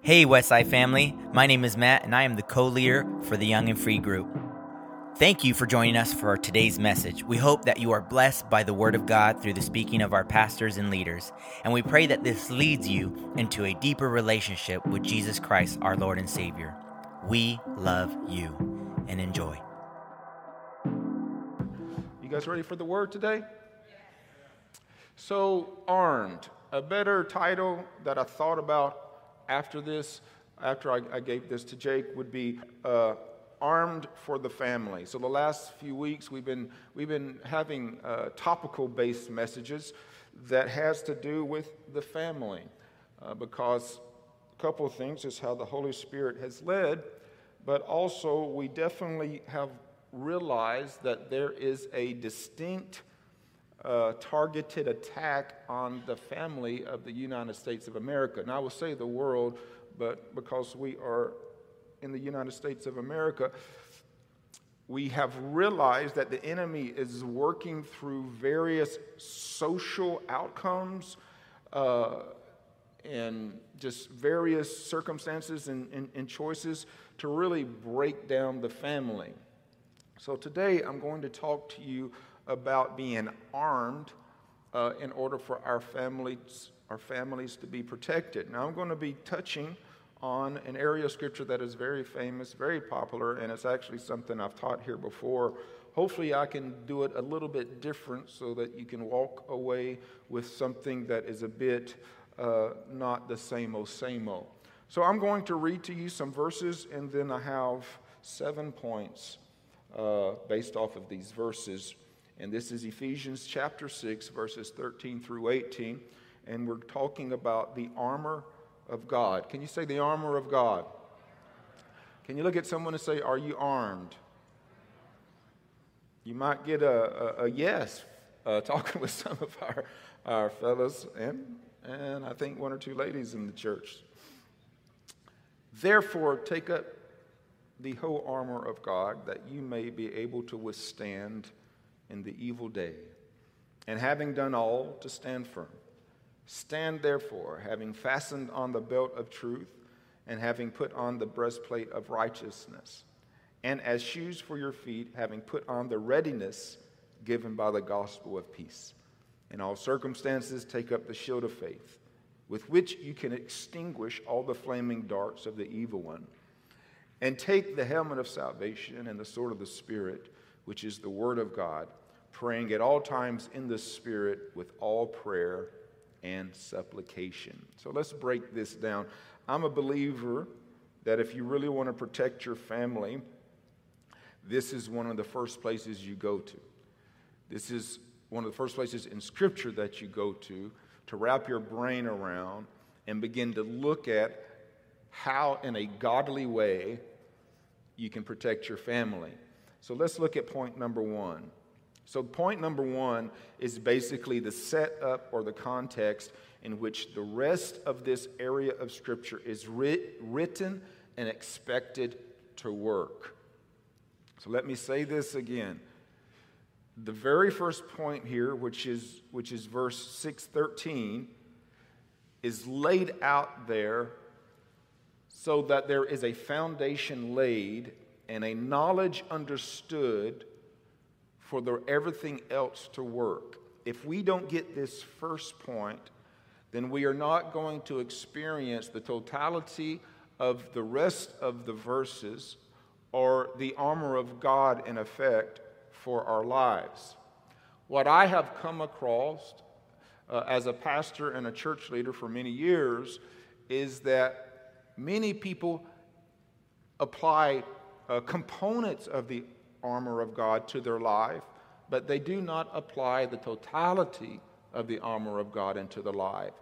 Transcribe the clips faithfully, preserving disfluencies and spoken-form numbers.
Hey Westside family, my name is Matt and I am the co-leader for the Young and Free group. Thank you for joining us for today's message. We hope that you are blessed by the Word of God through the speaking of our pastors and leaders, and we pray that this leads you into a deeper relationship with Jesus Christ, our Lord and Savior. We love you, and enjoy. You guys ready for the Word today? So armed, a better title that I thought about after this, after I, I gave this to Jake, would be... Uh, Armed for the Family. So the last few weeks we've been we've been having uh, topical-based messages that has to do with the family, uh, because a couple of things is how the Holy Spirit has led, but also we definitely have realized that there is a distinct uh, targeted attack on the family of the United States of America, and I will say the world, but because we are in the United States of America, we have realized that the enemy is working through various social outcomes uh, and just various circumstances and, and, and choices to really break down the family. So today I'm going to talk to you about being armed uh, in order for our families, our families to be protected. Now I'm going to be touching on an area of scripture that is very famous, very popular, and it's actually something I've taught here before. Hopefully I can do it a little bit different so that you can walk away with something that is a bit uh, not the same old, same old. So I'm going to read to you some verses, and then I have seven points uh, based off of these verses. And this is Ephesians chapter six, verses thirteen through eighteen, and we're talking about the armor of God. Can you say the armor of God? Can you look at someone and say, are you armed? You might get a, a, a yes uh, talking with some of our, our fellows and, and I think one or two ladies in the church. Therefore, take up the whole armor of God that you may be able to withstand in the evil day, and having done all, to stand firm. Stand therefore, having fastened on the belt of truth, and having put on the breastplate of righteousness, and as shoes for your feet, having put on the readiness given by the gospel of peace. In all circumstances, take up the shield of faith, with which you can extinguish all the flaming darts of the evil one, and take the helmet of salvation and the sword of the Spirit, which is the word of God, praying at all times in the Spirit with all prayer and supplication. So let's break this down. I'm a believer that if you really want to protect your family, this is one of the first places you go to. This is one of the first places in Scripture that you go to to wrap your brain around and begin to look at how in a godly way you can protect your family. So let's look at point number one. So point number one is basically the setup or the context in which the rest of this area of Scripture is writ- written and expected to work. So let me say this again. The very first point here, which is which is verse six thirteen, is laid out there so that there is a foundation laid and a knowledge understood for the, everything else to work. If we don't get this first point, then we are not going to experience the totality of the rest of the verses or the armor of God in effect for our lives. What I have come across uh, as a pastor and a church leader for many years is that many people apply uh, components of the armor of God to their life, but they do not apply the totality of the armor of God into their life.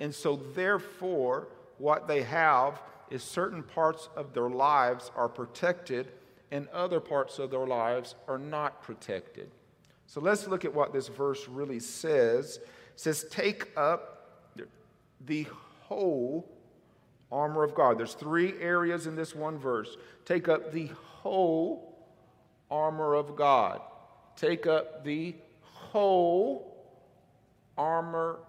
And so therefore, what they have is certain parts of their lives are protected and other parts of their lives are not protected. So let's look at what this verse really says. It says, take up the whole armor of God. There's three areas in this one verse. Take up the whole armor of God. Take up the whole armor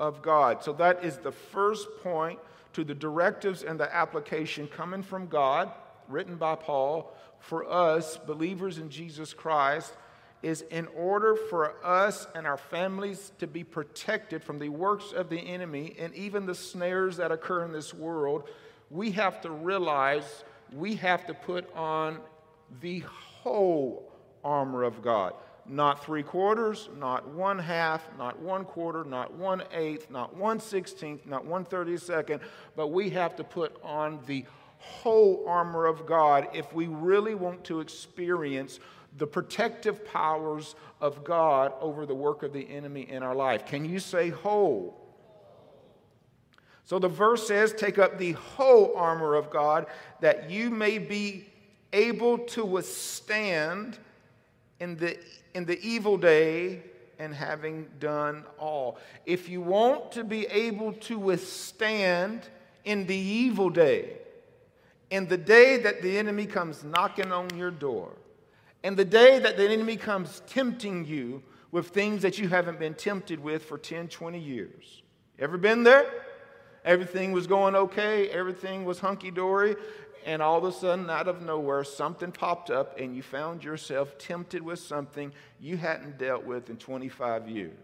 of God. So that is the first point to the directives and the application coming from God, written by Paul, for us, believers in Jesus Christ, is in order for us and our families to be protected from the works of the enemy and even the snares that occur in this world, we have to realize we have to put on the whole armor of God. Not three quarters, not one half, not one quarter, not one eighth, not one sixteenth, not one thirty-second, but we have to put on the whole armor of God if we really want to experience the protective powers of God over the work of the enemy in our life. Can you say whole? So the verse says, take up the whole armor of God that you may be able to withstand in the, in the evil day, and having done all. If you want to be able to withstand in the evil day, in the day that the enemy comes knocking on your door, in the day that the enemy comes tempting you with things that you haven't been tempted with for ten, twenty years. Ever been there? Everything was going okay, everything was hunky-dory, and all of a sudden, out of nowhere, something popped up and you found yourself tempted with something you hadn't dealt with in twenty-five years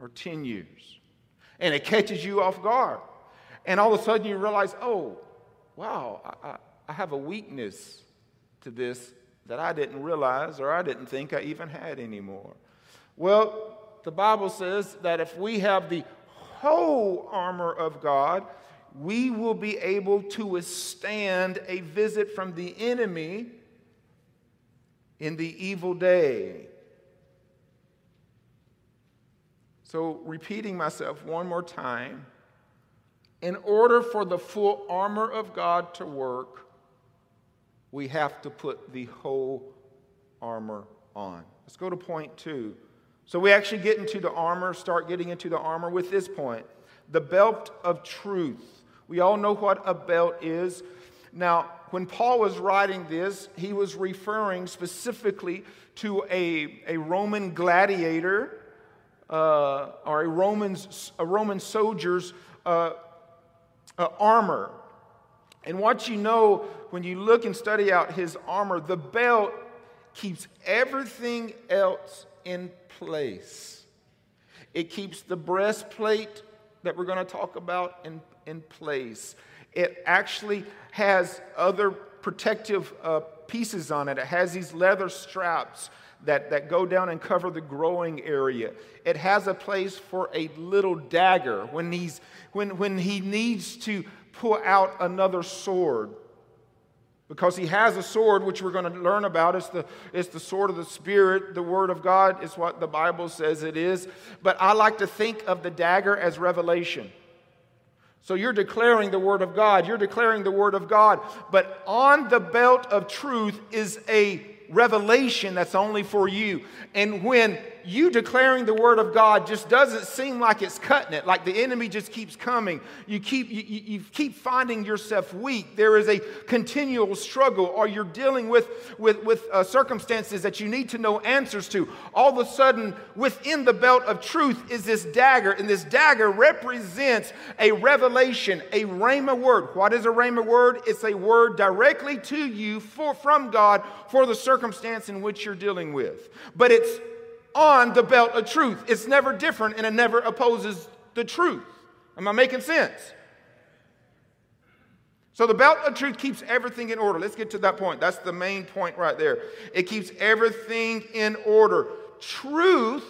or ten years. And it catches you off guard. And all of a sudden you realize, oh, wow, I, I have a weakness to this that I didn't realize or I didn't think I even had anymore. Well, the Bible says that if we have the whole armor of God, we will be able to withstand a visit from the enemy in the evil day. So, repeating myself one more time, in order for the full armor of God to work, we have to put the whole armor on. Let's go to point two. So we actually get into the armor, start getting into the armor with this point. The belt of truth. We all know what a belt is. Now, when Paul was writing this, he was referring specifically to a, a Roman gladiator uh, or a, Roman's, a Roman soldier's uh, uh, armor. And what you know when you look and study out his armor, the belt keeps everything else in place. It keeps the breastplate that we're going to talk about in, in place. It actually has other protective uh, pieces on it. It has these leather straps that, that go down and cover the growing area. It has a place for a little dagger when, he's, when, when he needs to pull out another sword. Because he has a sword, which we're going to learn about. It's the, it's the sword of the Spirit. The Word of God is what the Bible says it is. But I like to think of the dagger as revelation. So you're declaring the Word of God. You're declaring the Word of God. But on the belt of truth is a revelation that's only for you. And when you declaring the Word of God just doesn't seem like it's cutting it, like the enemy just keeps coming. You keep, you, you keep finding yourself weak. There is a continual struggle, or you're dealing with, with, with uh, circumstances that you need to know answers to. All of a sudden, within the belt of truth is this dagger, and this dagger represents a revelation, a rhema word. What is a rhema word? It's a word directly to you for, from God for the circumstance in which you're dealing with. But it's on the belt of truth. It's never different and it never opposes the truth. Am I making sense? So the belt of truth keeps everything in order. Let's get to that point. That's the main point right there. It keeps everything in order. Truth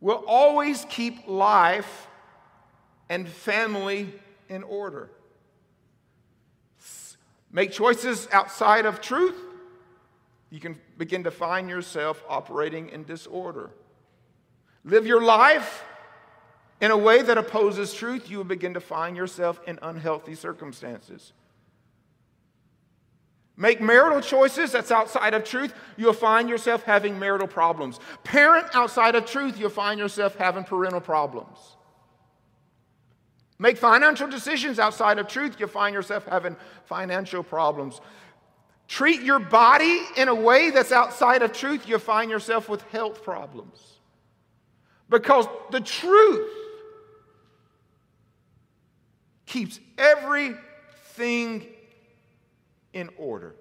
will always keep life and family in order. Make choices outside of truth, you can begin to find yourself operating in disorder. Live your life in a way that opposes truth, you will begin to find yourself in unhealthy circumstances. Make marital choices that's outside of truth, you'll find yourself having marital problems. Parent outside of truth, you'll find yourself having parental problems. Make financial decisions outside of truth, you'll find yourself having financial problems. Treat your body in a way that's outside of truth, you'll find yourself with health problems. Because the truth keeps everything in order.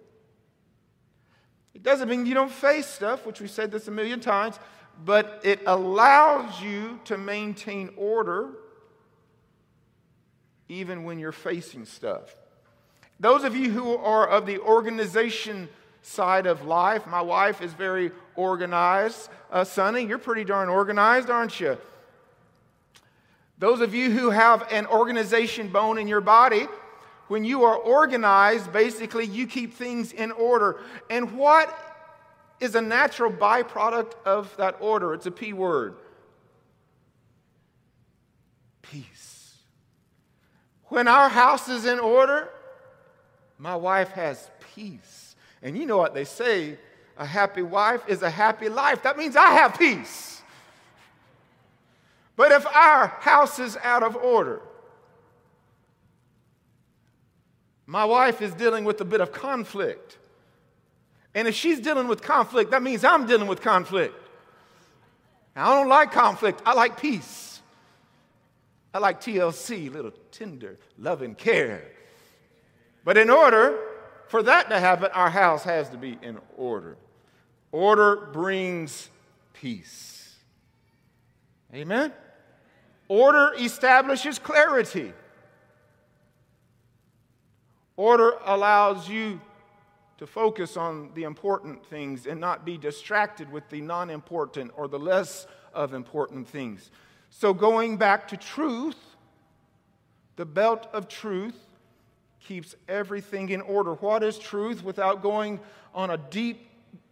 It doesn't mean you don't face stuff, which we said this a million times, but it allows you to maintain order even when you're facing stuff. Those of you who are of the organization side of life, my wife is very organized. Uh, Sonny, you're pretty darn organized, aren't you? Those of you who have an organization bone in your body, when you are organized, basically you keep things in order. And what is a natural byproduct of that order? It's a P word. Peace. When our house is in order, my wife has peace. And you know what they say, a happy wife is a happy life. That means I have peace. But if our house is out of order, my wife is dealing with a bit of conflict. And if she's dealing with conflict, that means I'm dealing with conflict. Now, I don't like conflict. I like peace. I like T L C, little tender, love and care. But in order for that to happen, our house has to be in order. Order brings peace. Amen? Order establishes clarity. Order allows you to focus on the important things and not be distracted with the non-important or the less of important things. So going back to truth, the belt of truth keeps everything in order. What is truth without going on a deep,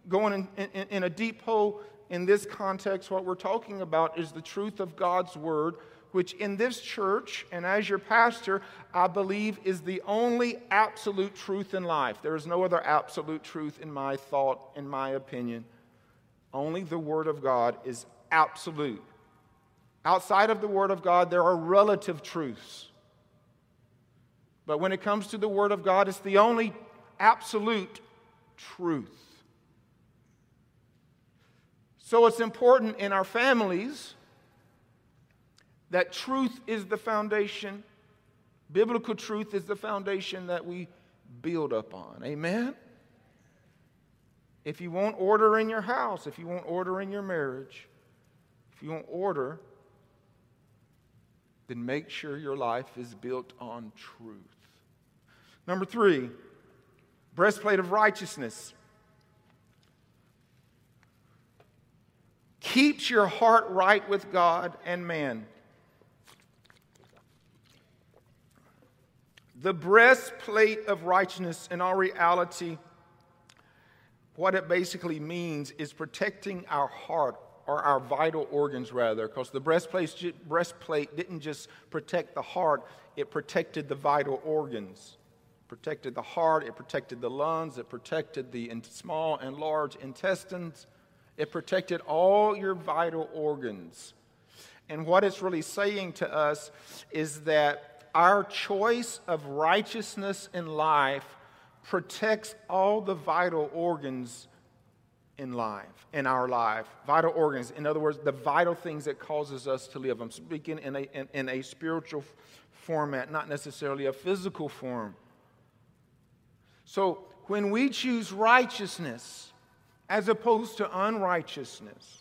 going in, in, in a deep hole? In this context, what we're talking about is the truth of God's word, which in this church, and as your pastor, I believe is the only absolute truth in life. There is no other absolute truth in my thought, in my opinion. Only the word of God is absolute. Outside of the word of God, there are relative truths. But when it comes to the word of God, it's the only absolute truth. So it's important in our families that truth is the foundation. Biblical truth is the foundation that we build upon. Amen? If you want order in your house, if you want order in your marriage, if you want order, then make sure your life is built on truth. Number three, breastplate of righteousness keeps your heart right with God and man. The breastplate of righteousness, in all reality, what it basically means is protecting our heart, or our vital organs, rather, because the breastplate, breastplate didn't just protect the heart, it protected the vital organs. It protected the heart, it protected the lungs, it protected the small and large intestines, it protected all your vital organs. And what it's really saying to us is that our choice of righteousness in life protects all the vital organs in life, in our life. Vital organs, in other words, the vital things that causes us to live. I'm speaking in a, in, in a spiritual format, not necessarily a physical form. So when we choose righteousness as opposed to unrighteousness,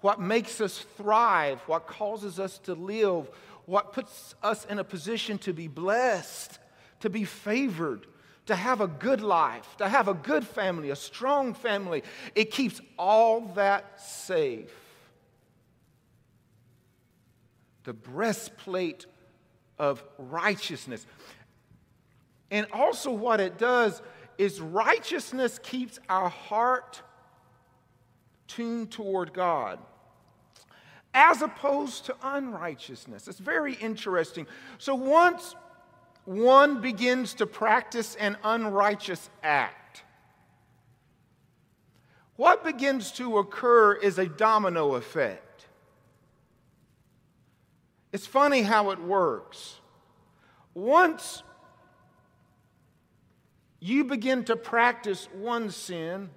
what makes us thrive, what causes us to live, what puts us in a position to be blessed, to be favored, to have a good life, to have a good family, a strong family. It keeps all that safe. The breastplate of righteousness. And also what it does is righteousness keeps our heart tuned toward God, as opposed to unrighteousness. It's very interesting. So once one begins to practice an unrighteous act, what begins to occur is a domino effect. It's funny how it works. Once you begin to practice one sin,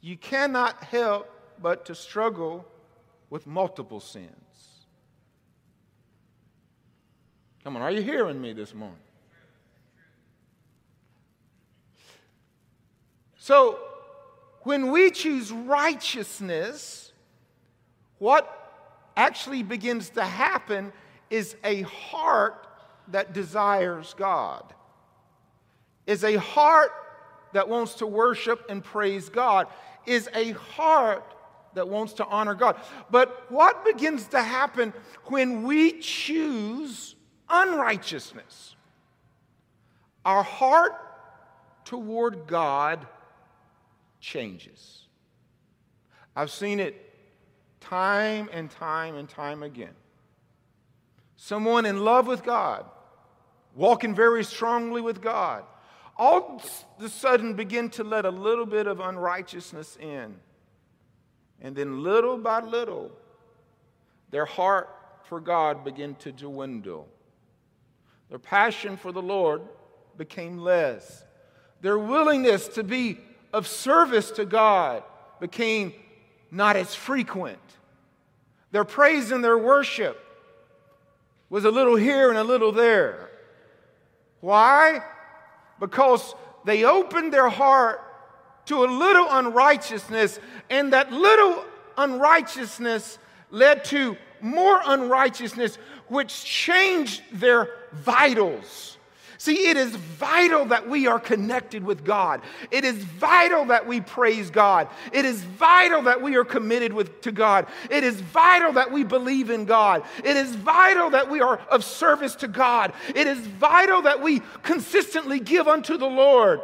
you cannot help but to struggle with multiple sins. Come on, are you hearing me this morning? So, when we choose righteousness, what actually begins to happen is a heart that desires God, is a heart that wants to worship and praise God, is a heart that wants to honor God. But what begins to happen when we choose unrighteousness? Our heart toward God changes. I've seen it time and time and time again. Someone in love with God, walking very strongly with God, all of a sudden begin to let a little bit of unrighteousness in. And then little by little, their heart for God began to dwindle. Their passion for the Lord became less. Their willingness to be of service to God became not as frequent. Their praise and their worship was a little here and a little there. Why? Because they opened their heart to a little unrighteousness, and that little unrighteousness led to more unrighteousness, which changed their vitals. See, it is vital that we are connected with God. It is vital that we praise God. It is vital that we are committed with, to God. It is vital that we believe in God. It is vital that we are of service to God. It is vital that we consistently give unto the Lord.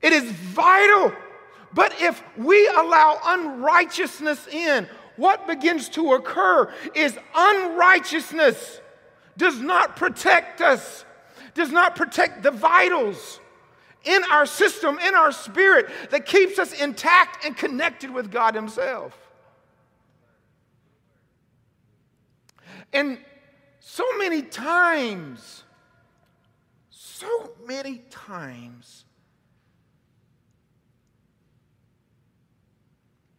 It is vital. But if we allow unrighteousness in, what begins to occur is unrighteousness does not protect us, does not protect the vitals in our system, in our spirit, that keeps us intact and connected with God Himself. And so many times, so many times,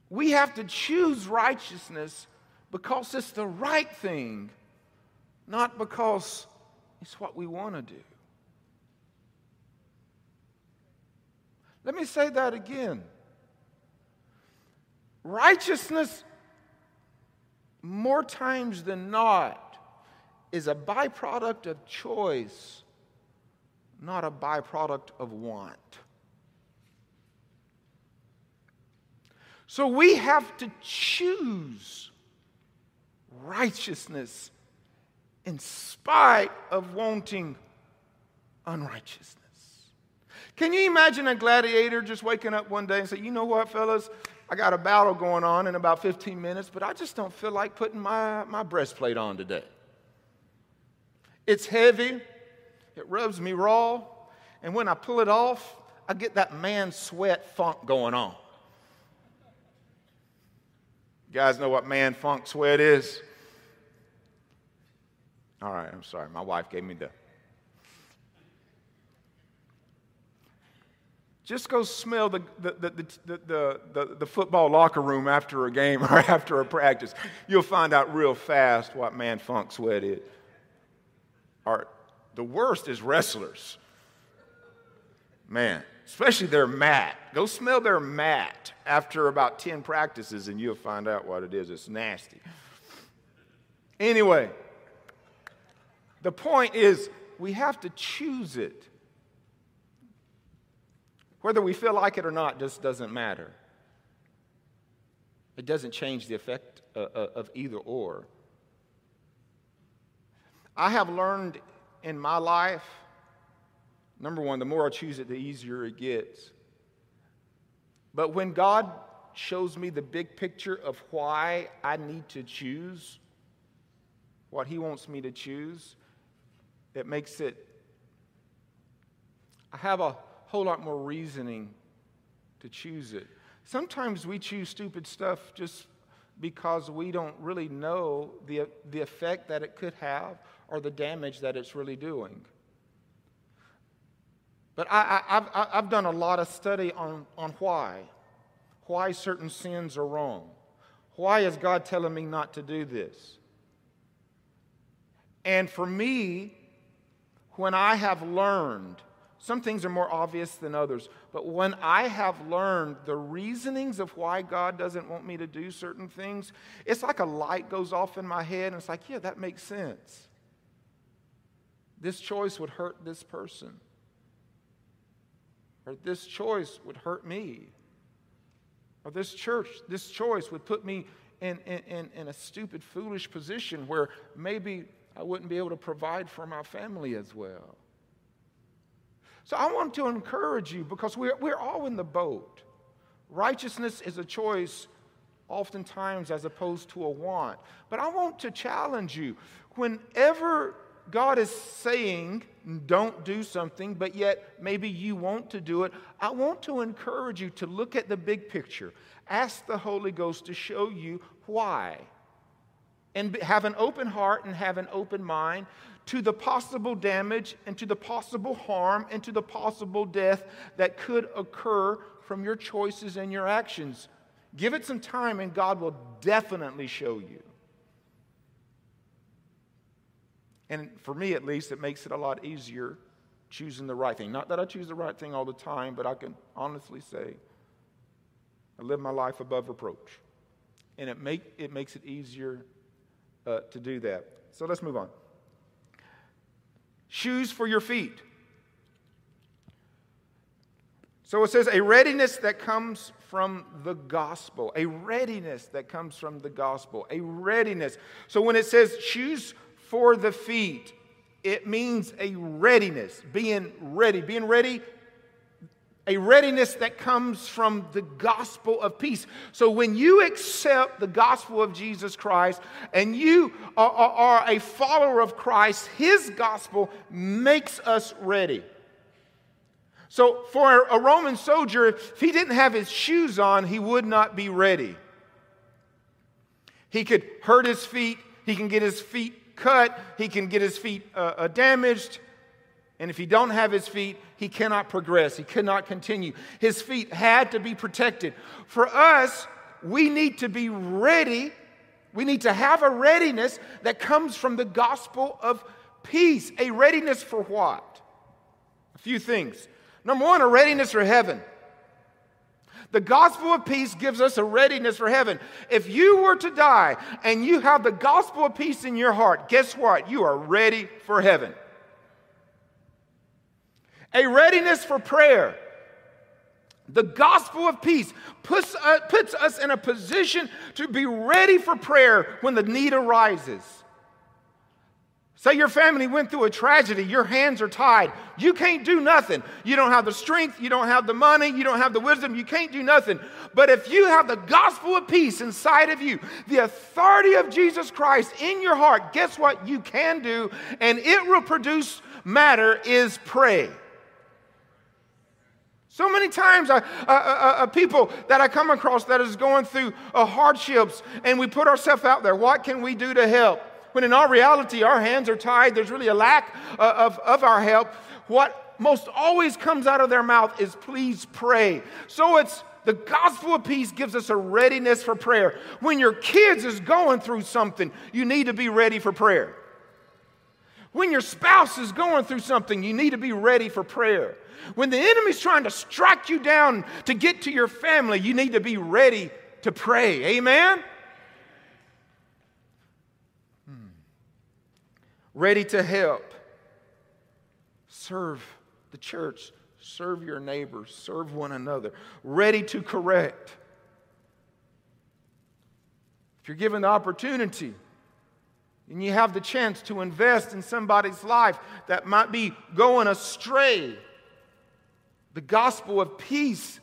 we have to choose righteousness because it's the right thing, not because it's what we want to do. Let me say that again. Righteousness, more times than not, is a byproduct of choice, not a byproduct of want. So we have to choose righteousness in spite of wanting unrighteousness. Can you imagine a gladiator just waking up one day and say, you know what, fellas, I got a battle going on in about fifteen minutes, but I just don't feel like putting my, my breastplate on today. It's heavy, it rubs me raw, and when I pull it off, I get that man sweat funk going on. You guys know what man funk sweat is? All right, I'm sorry. My wife gave me the... Just go smell the, the, the, the, the, the, the football locker room after a game or after a practice. You'll find out real fast what man funk sweat is. All right, the worst is wrestlers. Man, especially their mat. Go smell their mat after about ten practices and you'll find out what it is. It's nasty. Anyway... the point is, we have to choose it. Whether we feel like it or not just doesn't matter. It doesn't change the effect uh, of either or. I have learned in my life, number one, the more I choose it, the easier it gets. But when God shows me the big picture of why I need to choose what He wants me to choose, it makes it, I have a whole lot more reasoning to choose it. Sometimes we choose stupid stuff just because we don't really know the, the effect that it could have or the damage that it's really doing. But I, I, I've, I've done a lot of study on, on why. why certain sins are wrong. Why is God telling me not to do this? And for me, when I have learned, some things are more obvious than others, but when I have learned the reasonings of why God doesn't want me to do certain things, it's like a light goes off in my head and it's like, yeah, that makes sense. This choice would hurt this person. Or this choice would hurt me. Or this church, this choice would put me in, in, in a stupid, foolish position where maybe I wouldn't be able to provide for my family as well. So I want to encourage you, because we're, we're all in the boat. Righteousness is a choice oftentimes as opposed to a want. But I want to challenge you. Whenever God is saying don't do something, but yet maybe you want to do it, I want to encourage you to look at the big picture. Ask the Holy Ghost to show you why. And have an open heart and have an open mind to the possible damage and to the possible harm and to the possible death that could occur from your choices and your actions. Give it some time and God will definitely show you. And for me, at least, it makes it a lot easier choosing the right thing. Not that I choose the right thing all the time, but I can honestly say I live my life above reproach. And it, make, it makes it easier Uh, to do that. So let's move on. Shoes for your feet. So it says a readiness that comes from the gospel. A readiness that comes from the gospel. A readiness. So when it says shoes for the feet, it means a readiness. Being ready. Being ready. A readiness that comes from the gospel of peace. So when you accept the gospel of Jesus Christ and you are, are, are a follower of Christ, His gospel makes us ready. So for a Roman soldier, if he didn't have his shoes on, he would not be ready. He could hurt his feet. He can get his feet cut. He can get his feet uh, uh, damaged. And if he don't have his feet, he cannot progress. He cannot continue. His feet had to be protected. For us, we need to be ready. We need to have a readiness that comes from the gospel of peace. A readiness for what? A few things. Number one, a readiness for heaven. The gospel of peace gives us a readiness for heaven. If you were to die and you have the gospel of peace in your heart, guess what? You are ready for heaven. A readiness for prayer. The gospel of peace puts us, puts us in a position to be ready for prayer when the need arises. Say your family went through a tragedy. Your hands are tied. You can't do nothing. You don't have the strength. You don't have the money. You don't have the wisdom. You can't do nothing. But if you have the gospel of peace inside of you, the authority of Jesus Christ in your heart, guess what you can do? And it will produce matter is pray. So many times I, uh, uh, uh, people that I come across that is going through uh, hardships, and we put ourselves out there. What can we do to help? When in our reality, our hands are tied. There's really a lack uh, of, of our help. What most always comes out of their mouth is please pray. So it's the gospel of peace gives us a readiness for prayer. When your kids is going through something, you need to be ready for prayer. When your spouse is going through something, you need to be ready for prayer. When the enemy's trying to strike you down to get to your family, you need to be ready to pray. Amen? Hmm. Ready to help. Serve the church. Serve your neighbors. Serve one another. Ready to correct. If you're given the opportunity, and you have the chance to invest in somebody's life that might be going astray, the gospel of peace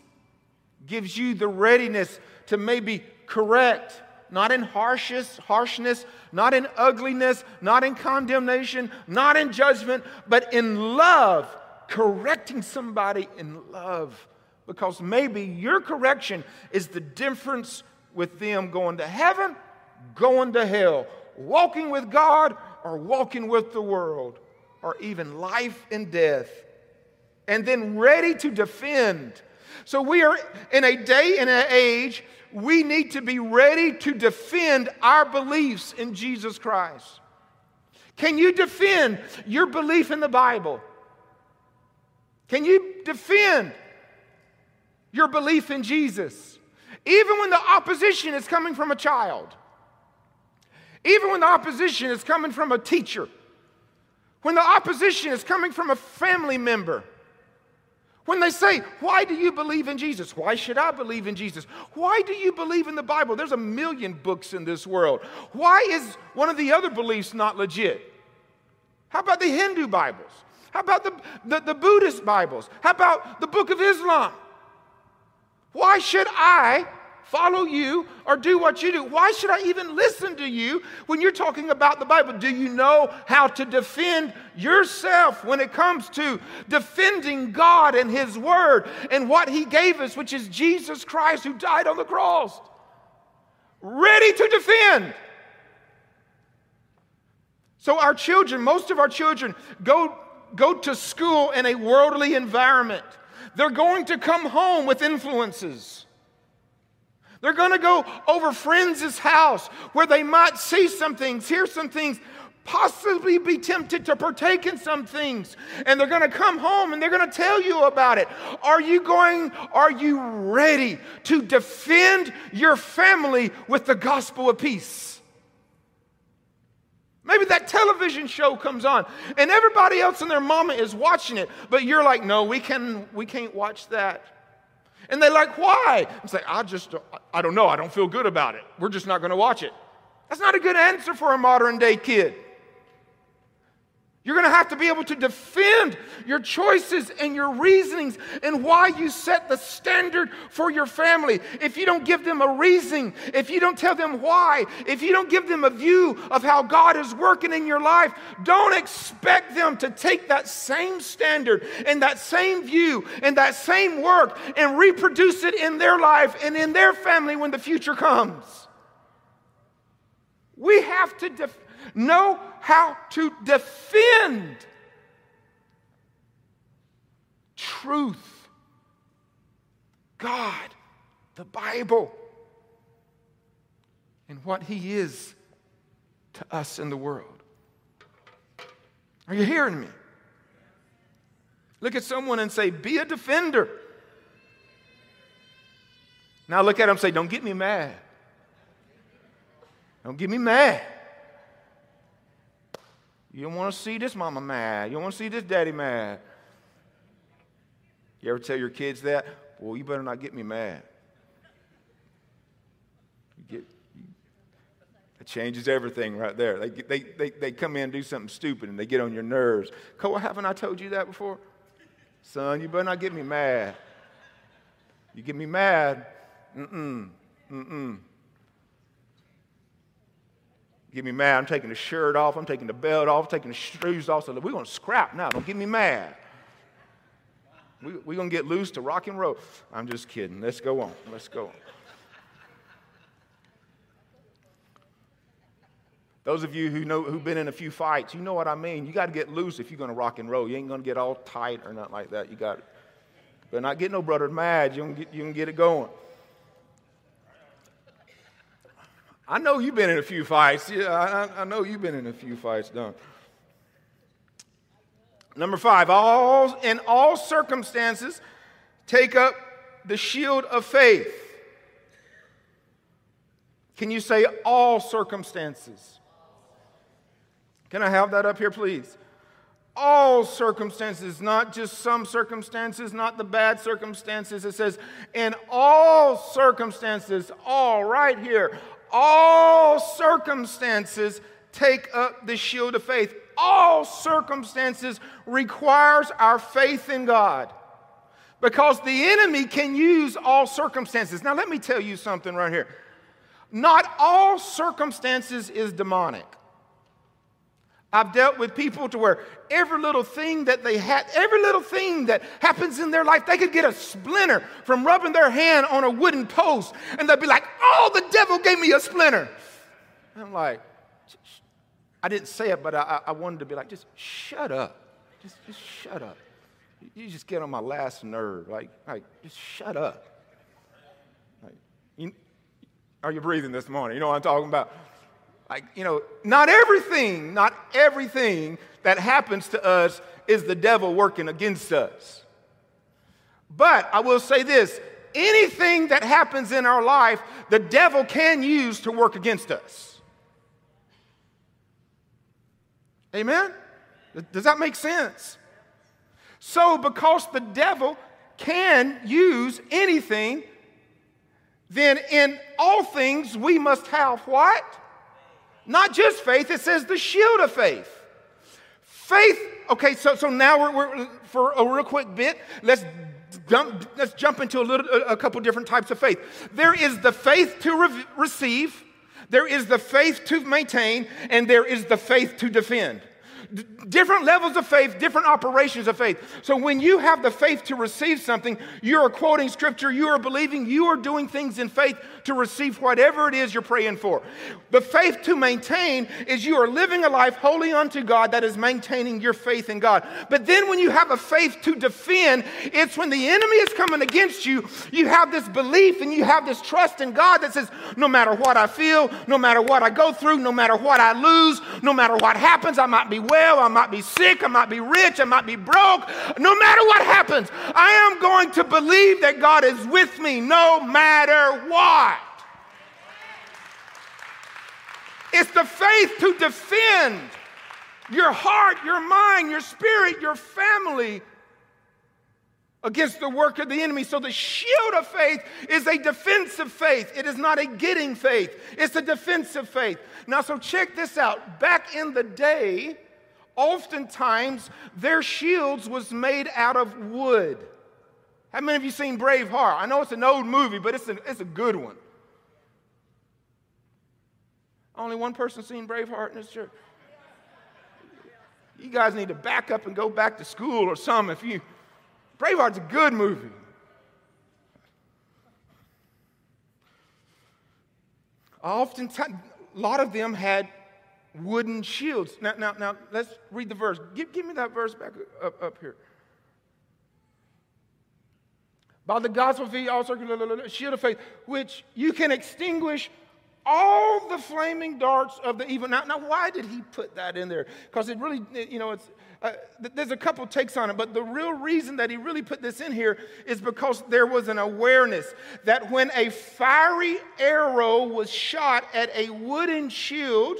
gives you the readiness to maybe correct, not in harshness, harshness, not in ugliness, not in condemnation, not in judgment, but in love, correcting somebody in love. Because maybe your correction is the difference with them going to heaven, going to hell. Walking with God or walking with the world or even life and death. And then ready to defend. So we are in a day and an age we need to be ready to defend our beliefs in Jesus Christ. Can you defend your belief in the Bible? Can you defend your belief in Jesus? Even when the opposition is coming from a child. Even when the opposition is coming from a teacher. When the opposition is coming from a family member. When they say, why do you believe in Jesus? Why should I believe in Jesus? Why do you believe in the Bible? There's a million books in this world. Why is one of the other beliefs not legit? How about the Hindu Bibles? How about the, the, the Buddhist Bibles? How about the Book of Islam? Why should I follow you or do what you do? Why should I even listen to you when you're talking about the Bible? Do you know how to defend yourself when it comes to defending God and His Word and what He gave us, which is Jesus Christ who died on the cross? Ready to defend. So our children, most of our children go, go to school in a worldly environment. They're going to come home with influences. They're going to go over friends' house where they might see some things, hear some things, possibly be tempted to partake in some things. And they're going to come home and they're going to tell you about it. Are you going, are you ready to defend your family with the gospel of peace? Maybe that television show comes on and everybody else and their mama is watching it. But you're like, no, we, can, we can't watch that. And they're like, why? I say, I just, I don't know. I don't feel good about it. We're just not going to watch it. That's not a good answer for a modern day kid. You're going to have to be able to defend your choices and your reasonings and why you set the standard for your family. If you don't give them a reason, if you don't tell them why, if you don't give them a view of how God is working in your life, don't expect them to take that same standard and that same view and that same work and reproduce it in their life and in their family when the future comes. We have to defend. Know how to defend truth, God, the Bible, and what He is to us in the world. Are you hearing me? Look at someone and say, be a defender. Now look at them and say, don't get me mad. Don't get me mad. You don't want to see this mama mad. You don't want to see this daddy mad. You ever tell your kids that? Well, you better not get me mad. You get, you, it changes everything right there. They, they, they, they come in and do something stupid and they get on your nerves. Cole, haven't I told you that before? Son, you better not get me mad. You get me mad. Mm-mm. Mm-mm. Get me mad. I'm taking the shirt off. I'm taking the belt off. I'm taking the shoes off. So we're going to scrap now. Don't get me mad. We, we're going to get loose to rock and roll. I'm just kidding. Let's go on. Let's go on. Those of you who know, who've been in a few fights, you know what I mean. You got to get loose if you're going to rock and roll. You ain't going to get all tight or nothing like that. You got to. But not get no brother mad. You can get, you can get it going. I know you've been in a few fights. Yeah, I, I know you've been in a few fights, don't. Number five, all, in all circumstances, take up the shield of faith. Can you say all circumstances? Can I have that up here, please? All circumstances, not just some circumstances, not the bad circumstances. It says, in all circumstances, all right here. All circumstances take up the shield of faith. All circumstances requires our faith in God because the enemy can use all circumstances. Now, let me tell you something right here. Not all circumstances is demonic. I've dealt with people to where every little thing that they had, every little thing that happens in their life, they could get a splinter from rubbing their hand on a wooden post, and they'd be like, oh, the devil gave me a splinter. And I'm like, I didn't say it, but I, I wanted to be like, just shut up. Just, just shut up. you just get on my last nerve. Like, like just shut up. Like, you, are you breathing this morning? You know what I'm talking about? Like, you know, not everything, not everything that happens to us is the devil working against us. But I will say this, anything that happens in our life, the devil can use to work against us. Amen? Does that make sense? So because the devil can use anything, then in all things we must have what? Not just faith, it says the shield of faith. Faith, okay, so, so now we're, we're, for a real quick bit, let's jump, let's jump into a, little, a couple different types of faith. There is the faith to re- receive, there is the faith to maintain, and there is the faith to defend. D- different levels of faith, different operations of faith. So when you have the faith to receive something, you are quoting scripture, you are believing, you are doing things in faith to receive whatever it is you're praying for. The faith to maintain is you are living a life wholly unto God that is maintaining your faith in God. But then when you have a faith to defend, it's when the enemy is coming against you, you have this belief and you have this trust in God that says, no matter what I feel, no matter what I go through, no matter what I lose, no matter what happens, I might be well, I might be sick, I might be rich, I might be broke, no matter what happens, I am going to believe that God is with me no matter what. It's the faith to defend your heart, your mind, your spirit, your family against the work of the enemy. So the shield of faith is a defensive faith. It is not a getting faith. It's a defensive faith. Now, so check this out. Back in the day, oftentimes their shields was made out of wood. How many of you seen Braveheart? I know it's an old movie, but it's a, it's a good one. Only one person seen Braveheart in this church. You guys need to back up and go back to school or something. If you, Braveheart's a good movie. Oftentimes, a lot of them had wooden shields. Now, now, now let's read the verse. Give, give me that verse back up, up here. By the gospel of the all circular shield of faith, which you can extinguish all the flaming darts of the evil. Now, now why did he put that in there? Because it really, you know, it's uh, th- there's a couple takes on it, but the real reason that he really put this in here is because there was an awareness that when a fiery arrow was shot at a wooden shield,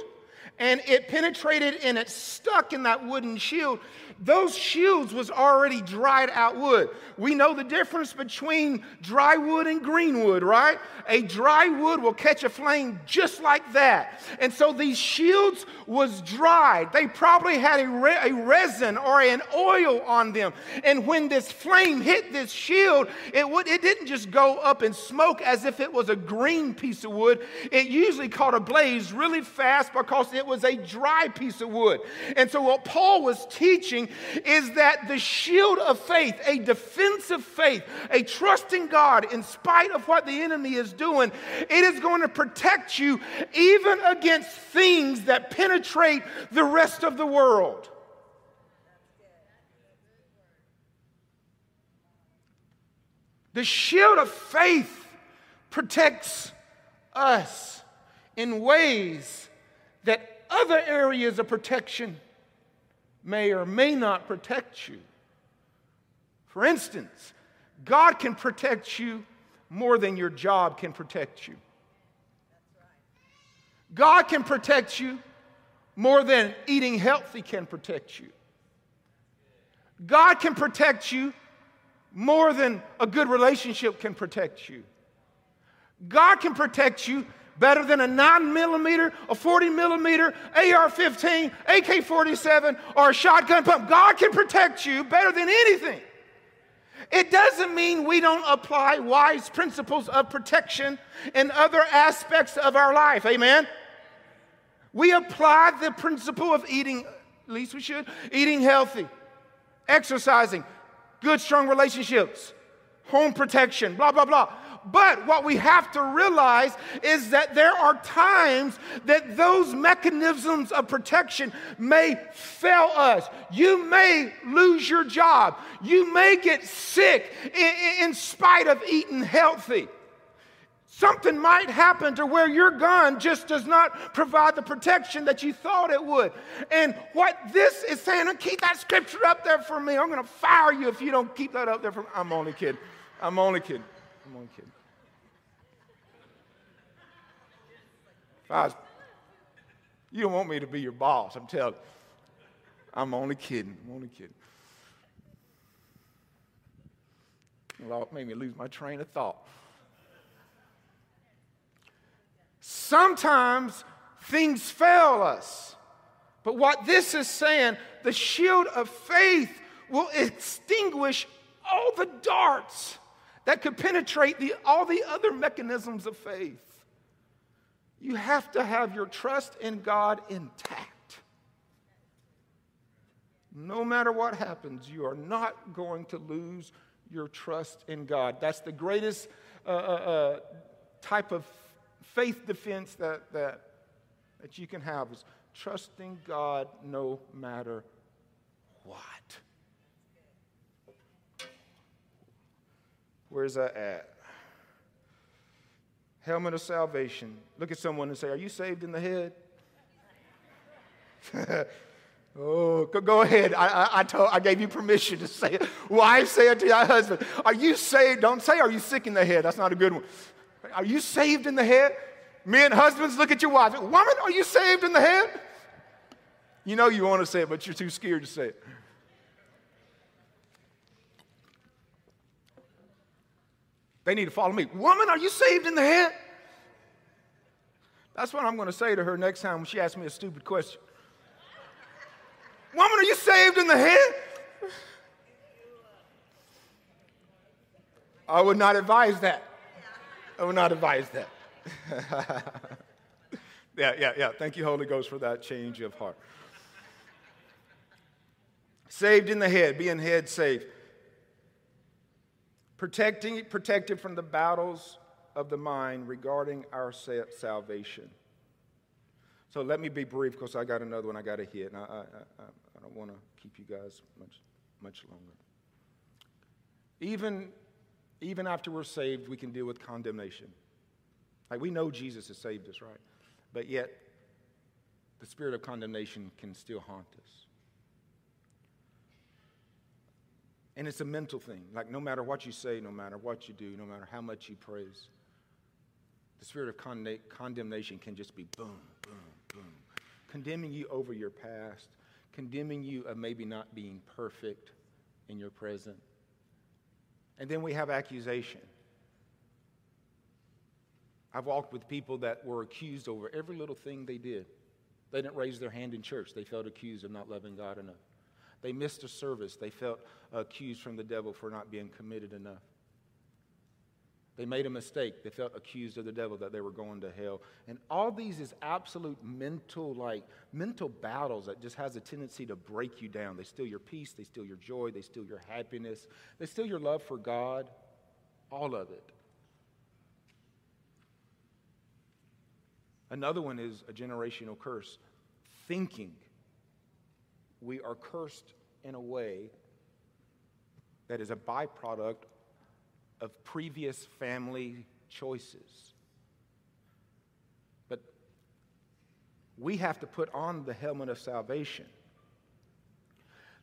and it penetrated and it stuck in that wooden shield, those shields was already dried out wood. We know the difference between dry wood and green wood, right? A dry wood will catch a flame just like that. And so these shields was dried. They probably had a, re- a resin or an oil on them. And when this flame hit this shield, it, would, it didn't just go up in smoke as if it was a green piece of wood. It usually caught a blaze really fast because it was a dry piece of wood. And so what Paul was teaching is that the shield of faith, a defensive faith, a trust in God in spite of what the enemy is doing, it is going to protect you even against things that penetrate the rest of the world. The shield of faith protects us in ways that other areas of protection may or may not protect you. For instance, God can protect you more than your job can protect you. God can protect you more than eating healthy can protect you. God can protect you more than a good relationship can protect you. God can protect you better than a nine millimeter, a forty millimeter, A R fifteen, A K forty-seven, or a shotgun pump. God can protect you better than anything. It doesn't mean we don't apply wise principles of protection in other aspects of our life. Amen? We apply the principle of eating, at least we should, eating healthy, exercising, good, strong relationships, home protection, blah, blah, blah. But what we have to realize is that there are times that those mechanisms of protection may fail us. You may lose your job. You may get sick in, in spite of eating healthy. Something might happen to where your gun just does not provide the protection that you thought it would. And what this is saying, and keep that scripture up there for me. I'm going to fire you if you don't keep that up there for me. I'm only kidding. I'm only kidding. I'm only kidding. If I was, you don't want me to be your boss, I'm telling you. I'm only kidding. I'm only kidding. Well, it made me lose my train of thought. Sometimes things fail us. But what this is saying, the shield of faith will extinguish all the darts that could penetrate the, all the other mechanisms of faith. You have to have your trust in God intact. No matter what happens, you are not going to lose your trust in God. That's the greatest uh, uh, uh, type of faith defense that, that, that you can have is trusting God no matter what. Where's that at? Helmet of salvation. Look at someone and say, are you saved in the head? Oh, go, go ahead. I, I, I, told, I gave you permission to say it. Wife, say it to your husband. Are you saved? Don't say, are you sick in the head? That's not a good one. Are you saved in the head? Men, husbands, look at your wives. Woman, are you saved in the head? You know you want to say it, but you're too scared to say it. They need to follow me. Woman, are you saved in the head? That's what I'm going to say to her next time when she asks me a stupid question. Woman, are you saved in the head? I would not advise that. I would not advise that. yeah, yeah, yeah. Thank you, Holy Ghost, for that change of heart. Saved in the head, being head saved. Protecting, protected from the battles of the mind regarding our salvation. So let me be brief because I got another one I got to hit, and I, I, I, I don't want to keep you guys much, much longer. Even... Even after we're saved, we can deal with condemnation. Like, we know Jesus has saved us, right? But yet, the spirit of condemnation can still haunt us. And it's a mental thing. Like, no matter what you say, no matter what you do, no matter how much you praise, the spirit of con- condemnation can just be boom, boom, boom. Condemning you over your past, condemning you of maybe not being perfect in your present. And then we have accusation. I've walked with people that were accused over every little thing they did. They didn't raise their hand in church. They felt accused of not loving God enough. They missed a service. They felt accused from the devil for not being committed enough. They made a mistake. They felt accused of the devil that they were going to hell. And all these is absolute mental, like, mental battles that just has a tendency to break you down. They steal your peace. They steal your joy. They steal your happiness. They steal your love for God. All of it. Another one is a generational curse. Thinking we are cursed in a way that is a byproduct of previous family choices. But we have to put on the helmet of salvation.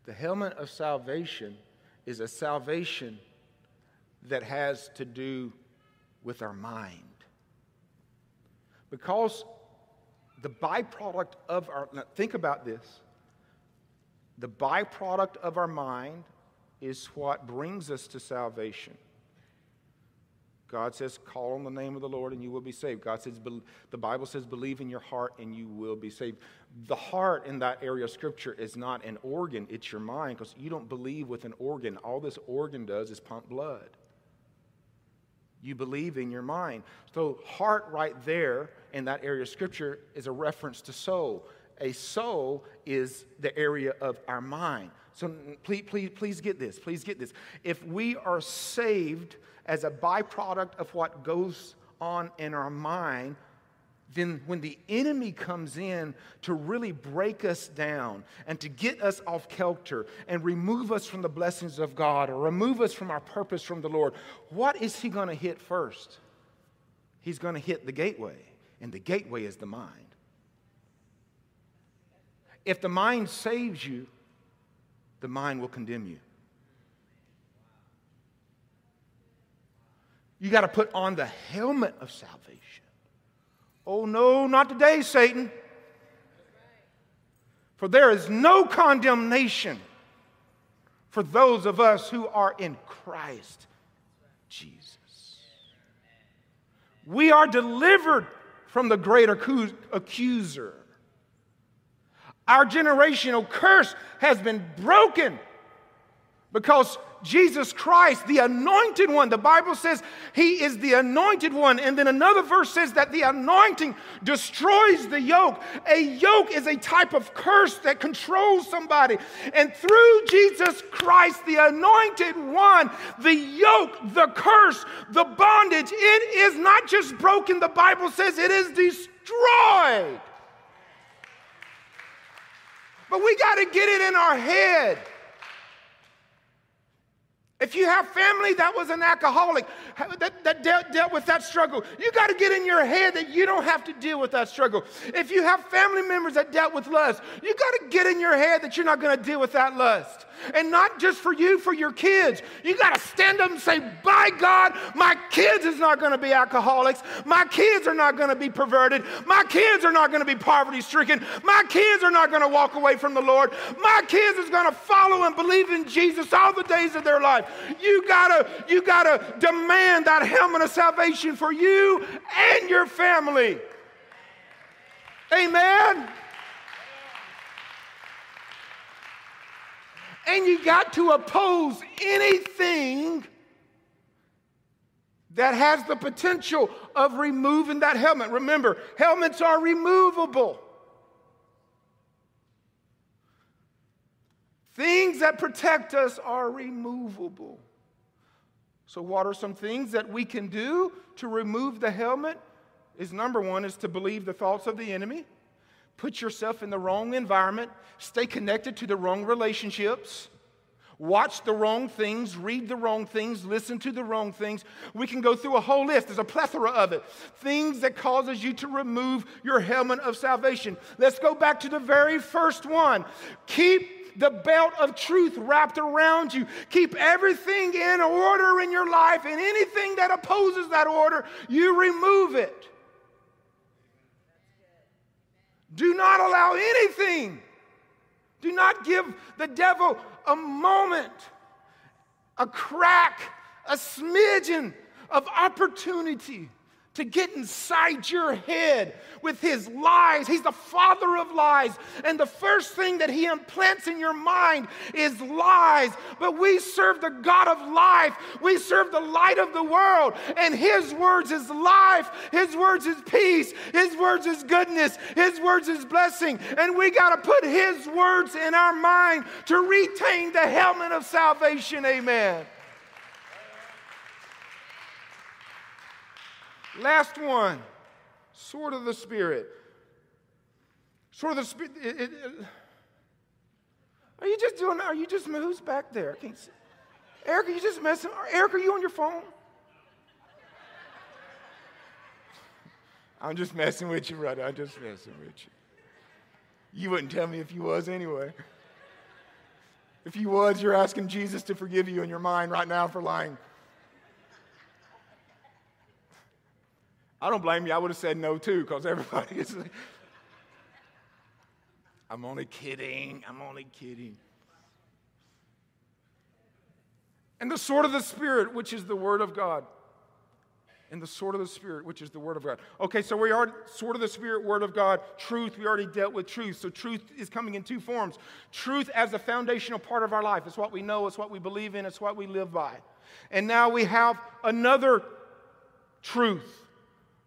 The helmet of salvation is a salvation that has to do with our mind. Because the byproduct of our, now think about this, the byproduct of our mind is what brings us to salvation. God says, call on the name of the Lord and you will be saved. God says, the Bible says, believe in your heart and you will be saved. The heart in that area of Scripture is not an organ, it's your mind, because you don't believe with an organ. All this organ does is pump blood. You believe in your mind. So heart right there in that area of Scripture is a reference to soul. a soul is the area of our mind. So please, please, please get this. Please get this. If we are saved as a byproduct of what goes on in our mind, then when the enemy comes in to really break us down and to get us off kilter and remove us from the blessings of God or remove us from our purpose from the Lord, what is he going to hit first? He's going to hit the gateway, and the gateway is the mind. If the mind saves you, the mind will condemn you. You got to put on the helmet of salvation. Oh, no, not today, Satan. For there is no condemnation for those of us who are in Christ Jesus. We are delivered from the great accuser. Our generational curse has been broken because Jesus Christ, the anointed one, the Bible says he is the anointed one. And then another verse says that the anointing destroys the yoke. A yoke is a type of curse that controls somebody. And through Jesus Christ, the anointed one, the yoke, the curse, the bondage, it is not just broken. The Bible says it is destroyed. But we got to get it in our head. If you have family that was an alcoholic that, that dealt, dealt with that struggle, you got to get in your head that you don't have to deal with that struggle. If you have family members that dealt with lust, you got to get in your head that you're not going to deal with that lust. And not just for you, for your kids. You got to stand up and say, by God, my kids is not going to be alcoholics. My kids are not going to be perverted. My kids are not going to be poverty-stricken. My kids are not going to walk away from the Lord. My kids is going to follow and believe in Jesus all the days of their life. You gotta, you gotta demand that helmet of salvation for you and your family. Amen? And you got to oppose anything that has the potential of removing that helmet. Remember, helmets are removable. Things that protect us are removable. So what are some things that we can do to remove the helmet? Is number one is to believe the thoughts of the enemy. Put yourself in the wrong environment. Stay connected to the wrong relationships. Watch the wrong things, read the wrong things, listen to the wrong things. We can go through a whole list. There's a plethora of it. Things that causes you to remove your helmet of salvation. Let's go back to the very first one. Keep the belt of truth wrapped around you. Keep everything in order in your life, and anything that opposes that order, you remove it. Do not allow anything. Do not give the devil a moment, a crack, a smidgen of opportunity to get inside your head with his lies. He's the father of lies. And the first thing that he implants in your mind is lies. But we serve the God of life. We serve the light of the world. And his words is life. His words is peace. His words is goodness. His words is blessing. And we got to put his words in our mind to retain the helmet of salvation. Amen. Last one, sword of the Spirit. Sword of the Spirit. It, it, it. Are you just doing, are you just, who's back there? I can't see. Eric, are you just messing? Eric, are you on your phone? I'm just messing with you, brother. I'm just messing with you. You wouldn't tell me if you was anyway. If you was, you're asking Jesus to forgive you in your mind right now for lying. I don't blame you. I would have said no, too, because everybody is like, I'm only kidding. I'm only kidding. And the sword of the Spirit, which is the Word of God. And the sword of the Spirit, which is the Word of God. Okay, so we are sword of the Spirit, Word of God, truth. We already dealt with truth. So truth is coming in two forms. Truth as a foundational part of our life. It's what we know. It's what we believe in. It's what we live by. And now we have another truth.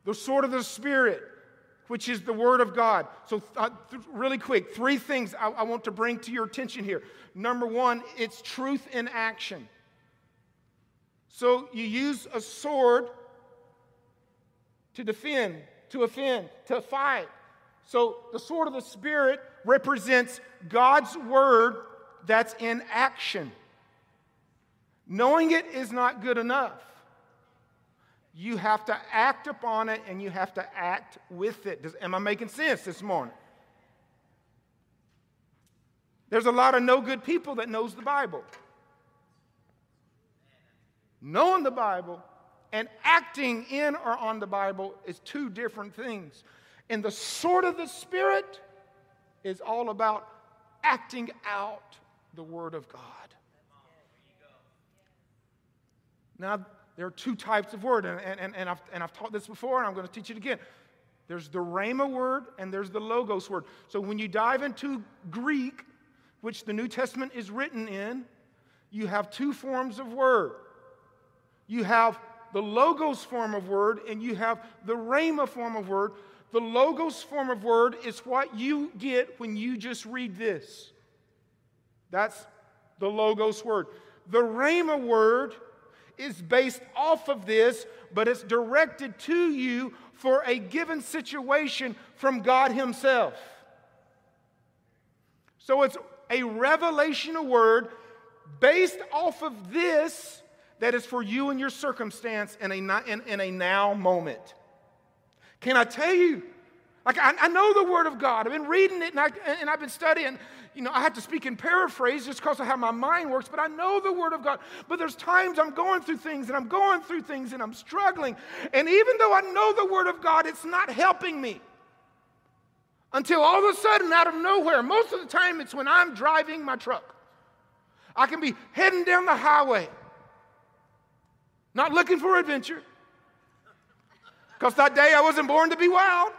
The sword of the Spirit, which is the Word of God. So uh, th- really quick, three things I-, I want to bring to your attention here. Number one, it's truth in action. So you use a sword to defend, to offend, to fight. So the sword of the Spirit represents God's Word that's in action. Knowing it is not good enough. You have to act upon it, and you have to act with it. Does, am I making sense this morning? There's a lot of no good people that knows the Bible. Knowing the Bible and acting in or on the Bible is two different things. And the sword of the Spirit is all about acting out the Word of God. Now, there are two types of word, and, and, and, I've, and I've taught this before, and I'm going to teach it again. There's the Rhema word, and there's the Logos word. So when you dive into Greek, which the New Testament is written in, you have two forms of word. You have the Logos form of word, and you have the Rhema form of word. The Logos form of word is what you get when you just read this. That's the Logos word. The Rhema word is based off of this, but it's directed to you for a given situation from God Himself. So it's a revelational word based off of this that is for you and your circumstance in a, in, in a now moment. Can I tell you? Like, I, I know the Word of God. I've been reading it, and, I, and I've been studying. You know, I have to speak in paraphrase just because of how my mind works, but I know the Word of God. But there's times I'm going through things, and I'm going through things, and I'm struggling. And even though I know the Word of God, it's not helping me. Until all of a sudden, out of nowhere, most of the time it's when I'm driving my truck. I can be heading down the highway, not looking for adventure, because that day I wasn't born to be wild.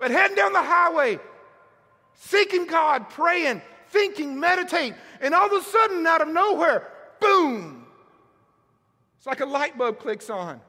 But heading down the highway, seeking God, praying, thinking, meditate, and all of a sudden, out of nowhere, boom! It's like a light bulb clicks on.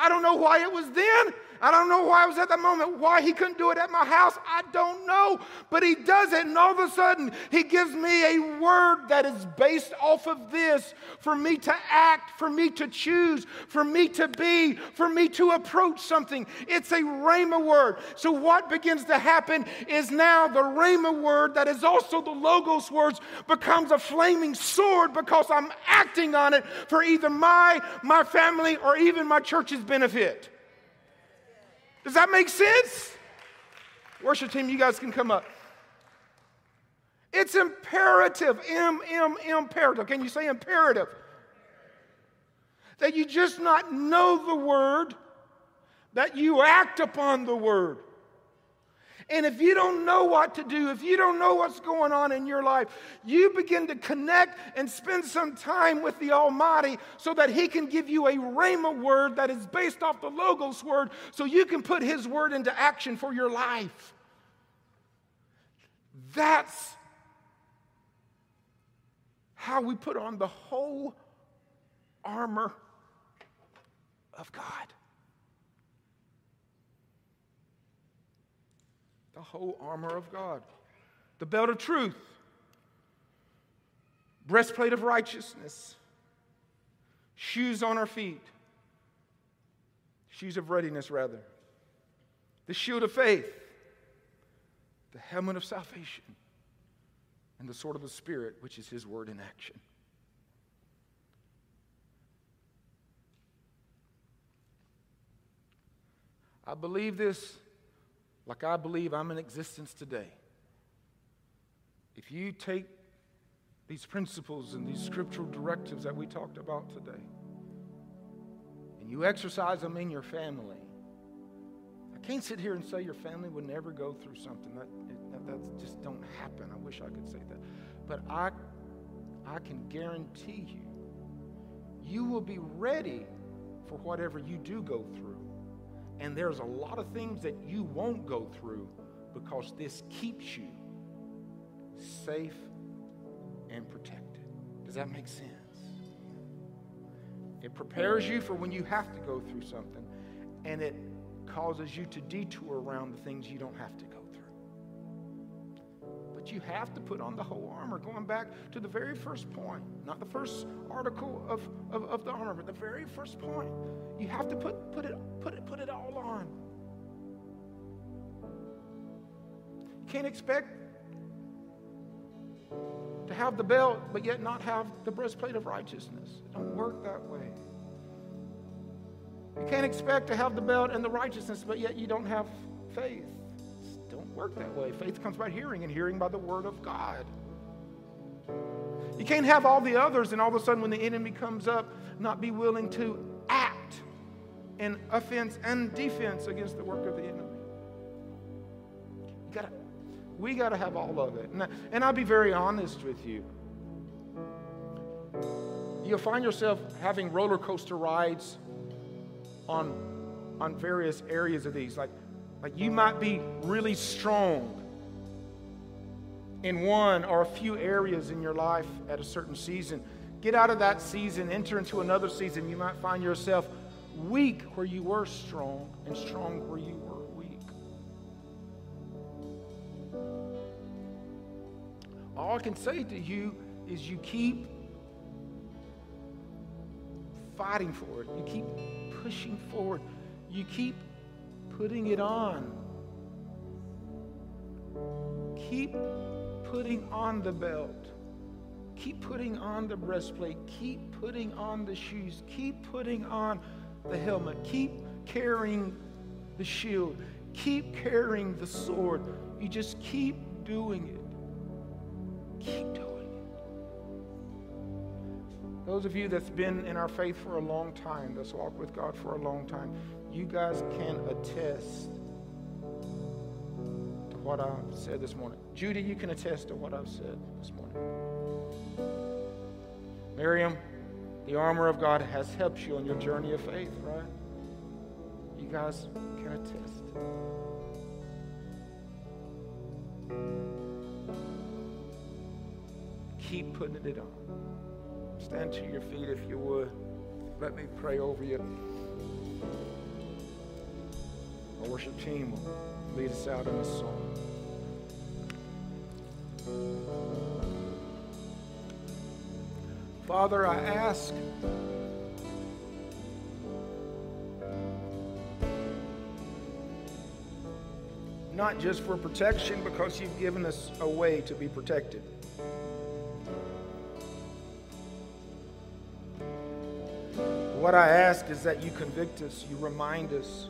I don't know why it was then. I don't know why it was at that moment. Why He couldn't do it at my house, I don't know. But He does it, and all of a sudden, He gives me a word that is based off of this for me to act, for me to choose, for me to be, for me to approach something. It's a Rhema word. So what begins to happen is now the Rhema word that is also the Logos words becomes a flaming sword because I'm acting on it for either my, my family, or even my church's benefit. Does that make sense? Worship team, you guys can come up. It's imperative, M, M, imperative. Can you say imperative? That you just not know the Word, that you act upon the Word. And if you don't know what to do, if you don't know what's going on in your life, you begin to connect and spend some time with the Almighty so that He can give you a Rhema word that is based off the Logos word so you can put His word into action for your life. That's how we put on the whole armor of God. The whole armor of God. The belt of truth. Breastplate of righteousness. Shoes on our feet. Shoes of readiness, rather. The shield of faith. The helmet of salvation. And the sword of the Spirit, which is His word in action. I believe this. Like I believe I'm in existence today. If you take these principles and these scriptural directives that we talked about today, and you exercise them in your family, I can't sit here and say your family would never go through something. That, that that's just don't happen. I wish I could say that. But I, I can guarantee you, you will be ready for whatever you do go through. And there's a lot of things that you won't go through because this keeps you safe and protected. Does that make sense? It prepares you for when you have to go through something, and it causes you to detour around the things you don't have to go through. But you have to put on the whole armor, going back to the very first point, not the first article of, of, of the armor, but the very first point. You have to put, put, it, put, it, put it all on. You can't expect to have the belt, but yet not have the breastplate of righteousness. It don't work that way. You can't expect to have the belt and the righteousness, but yet you don't have faith. It don't work that way. Faith comes by hearing, and hearing by the word of God. You can't have all the others, and all of a sudden when the enemy comes up, not be willing to act in offense and defense against the work of the enemy. You gotta, we got to have all of it. And, I, and I'll be very honest with you. You'll find yourself having roller coaster rides on on various areas of these. Like, like you might be really strong in one or a few areas in your life at a certain season. Get out of that season, enter into another season. You might find yourself weak where you were strong and strong where you were weak. All I can say to you is you keep fighting for it. You keep pushing forward. You keep putting it on. Keep putting on the belt. Keep putting on the breastplate. Keep putting on the shoes. Keep putting on the helmet. Keep carrying the shield. Keep carrying the sword. You just keep doing it. Keep doing it. Those of you that's been in our faith for a long time, that's walked with God for a long time, you guys can attest to what I said this morning. Judy, you can attest to what I've said this morning. Miriam, the armor of God has helped you on your journey of faith, right? You guys can attest. Keep putting it on. Stand to your feet if you would. Let me pray over you. Our worship team will lead us out in a song. Father, I ask not just for protection, because you've given us a way to be protected. What I ask is that you convict us, you remind us,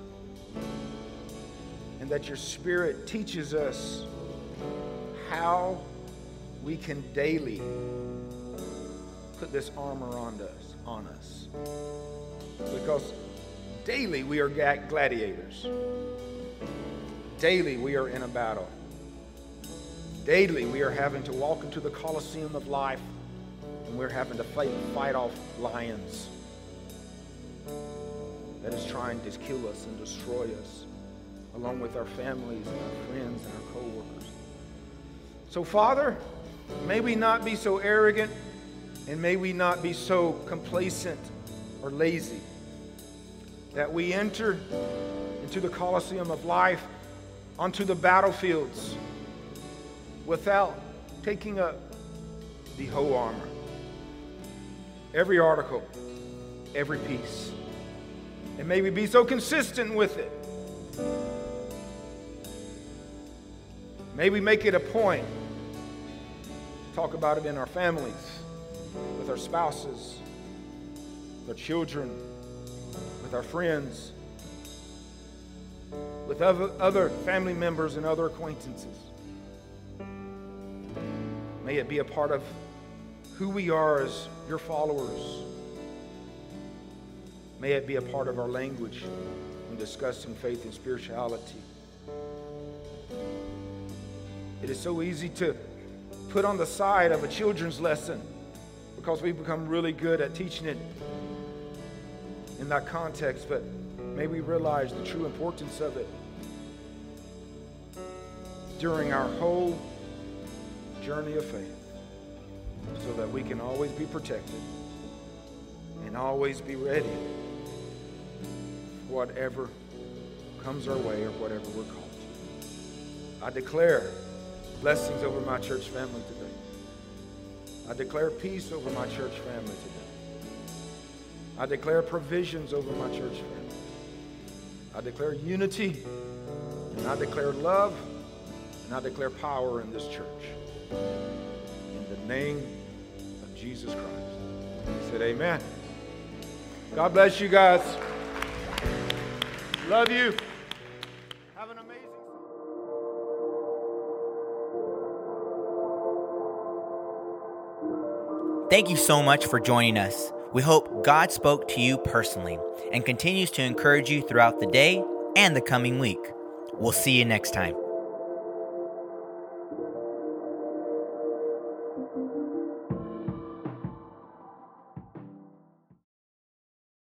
and that your Spirit teaches us how we can daily put this armor on us, on us. Because daily we are gladiators. Daily we are in a battle. Daily we are having to walk into the Colosseum of life, and we're having to fight, fight off lions that is trying to kill us and destroy us, along with our families and our friends and our co-workers. So Father, may we not be so arrogant, and may we not be so complacent or lazy, that we enter into the Colosseum of life, onto the battlefields, without taking up the whole armor, every article, every piece. And may we be so consistent with it. May we make it a point to talk about it in our families, with our spouses, with our children, with our friends, with other, other family members and other acquaintances. May it be a part of who we are as your followers. May it be a part of our language when discussing faith and spirituality. It is so easy to put on the side of a children's lesson because we've become really good at teaching it in that context, but may we realize the true importance of it during our whole journey of faith, so that we can always be protected and always be ready. Whatever comes our way or whatever we're called to. I declare blessings over my church family today. I declare peace over my church family today. I declare provisions over my church family. I declare unity, and I declare love, and I declare power in this church. In the name of Jesus Christ. He said amen. God bless you guys. Love you. Have an amazing day. Thank you so much for joining us. We hope God spoke to you personally and continues to encourage you throughout the day and the coming week. We'll see you next time.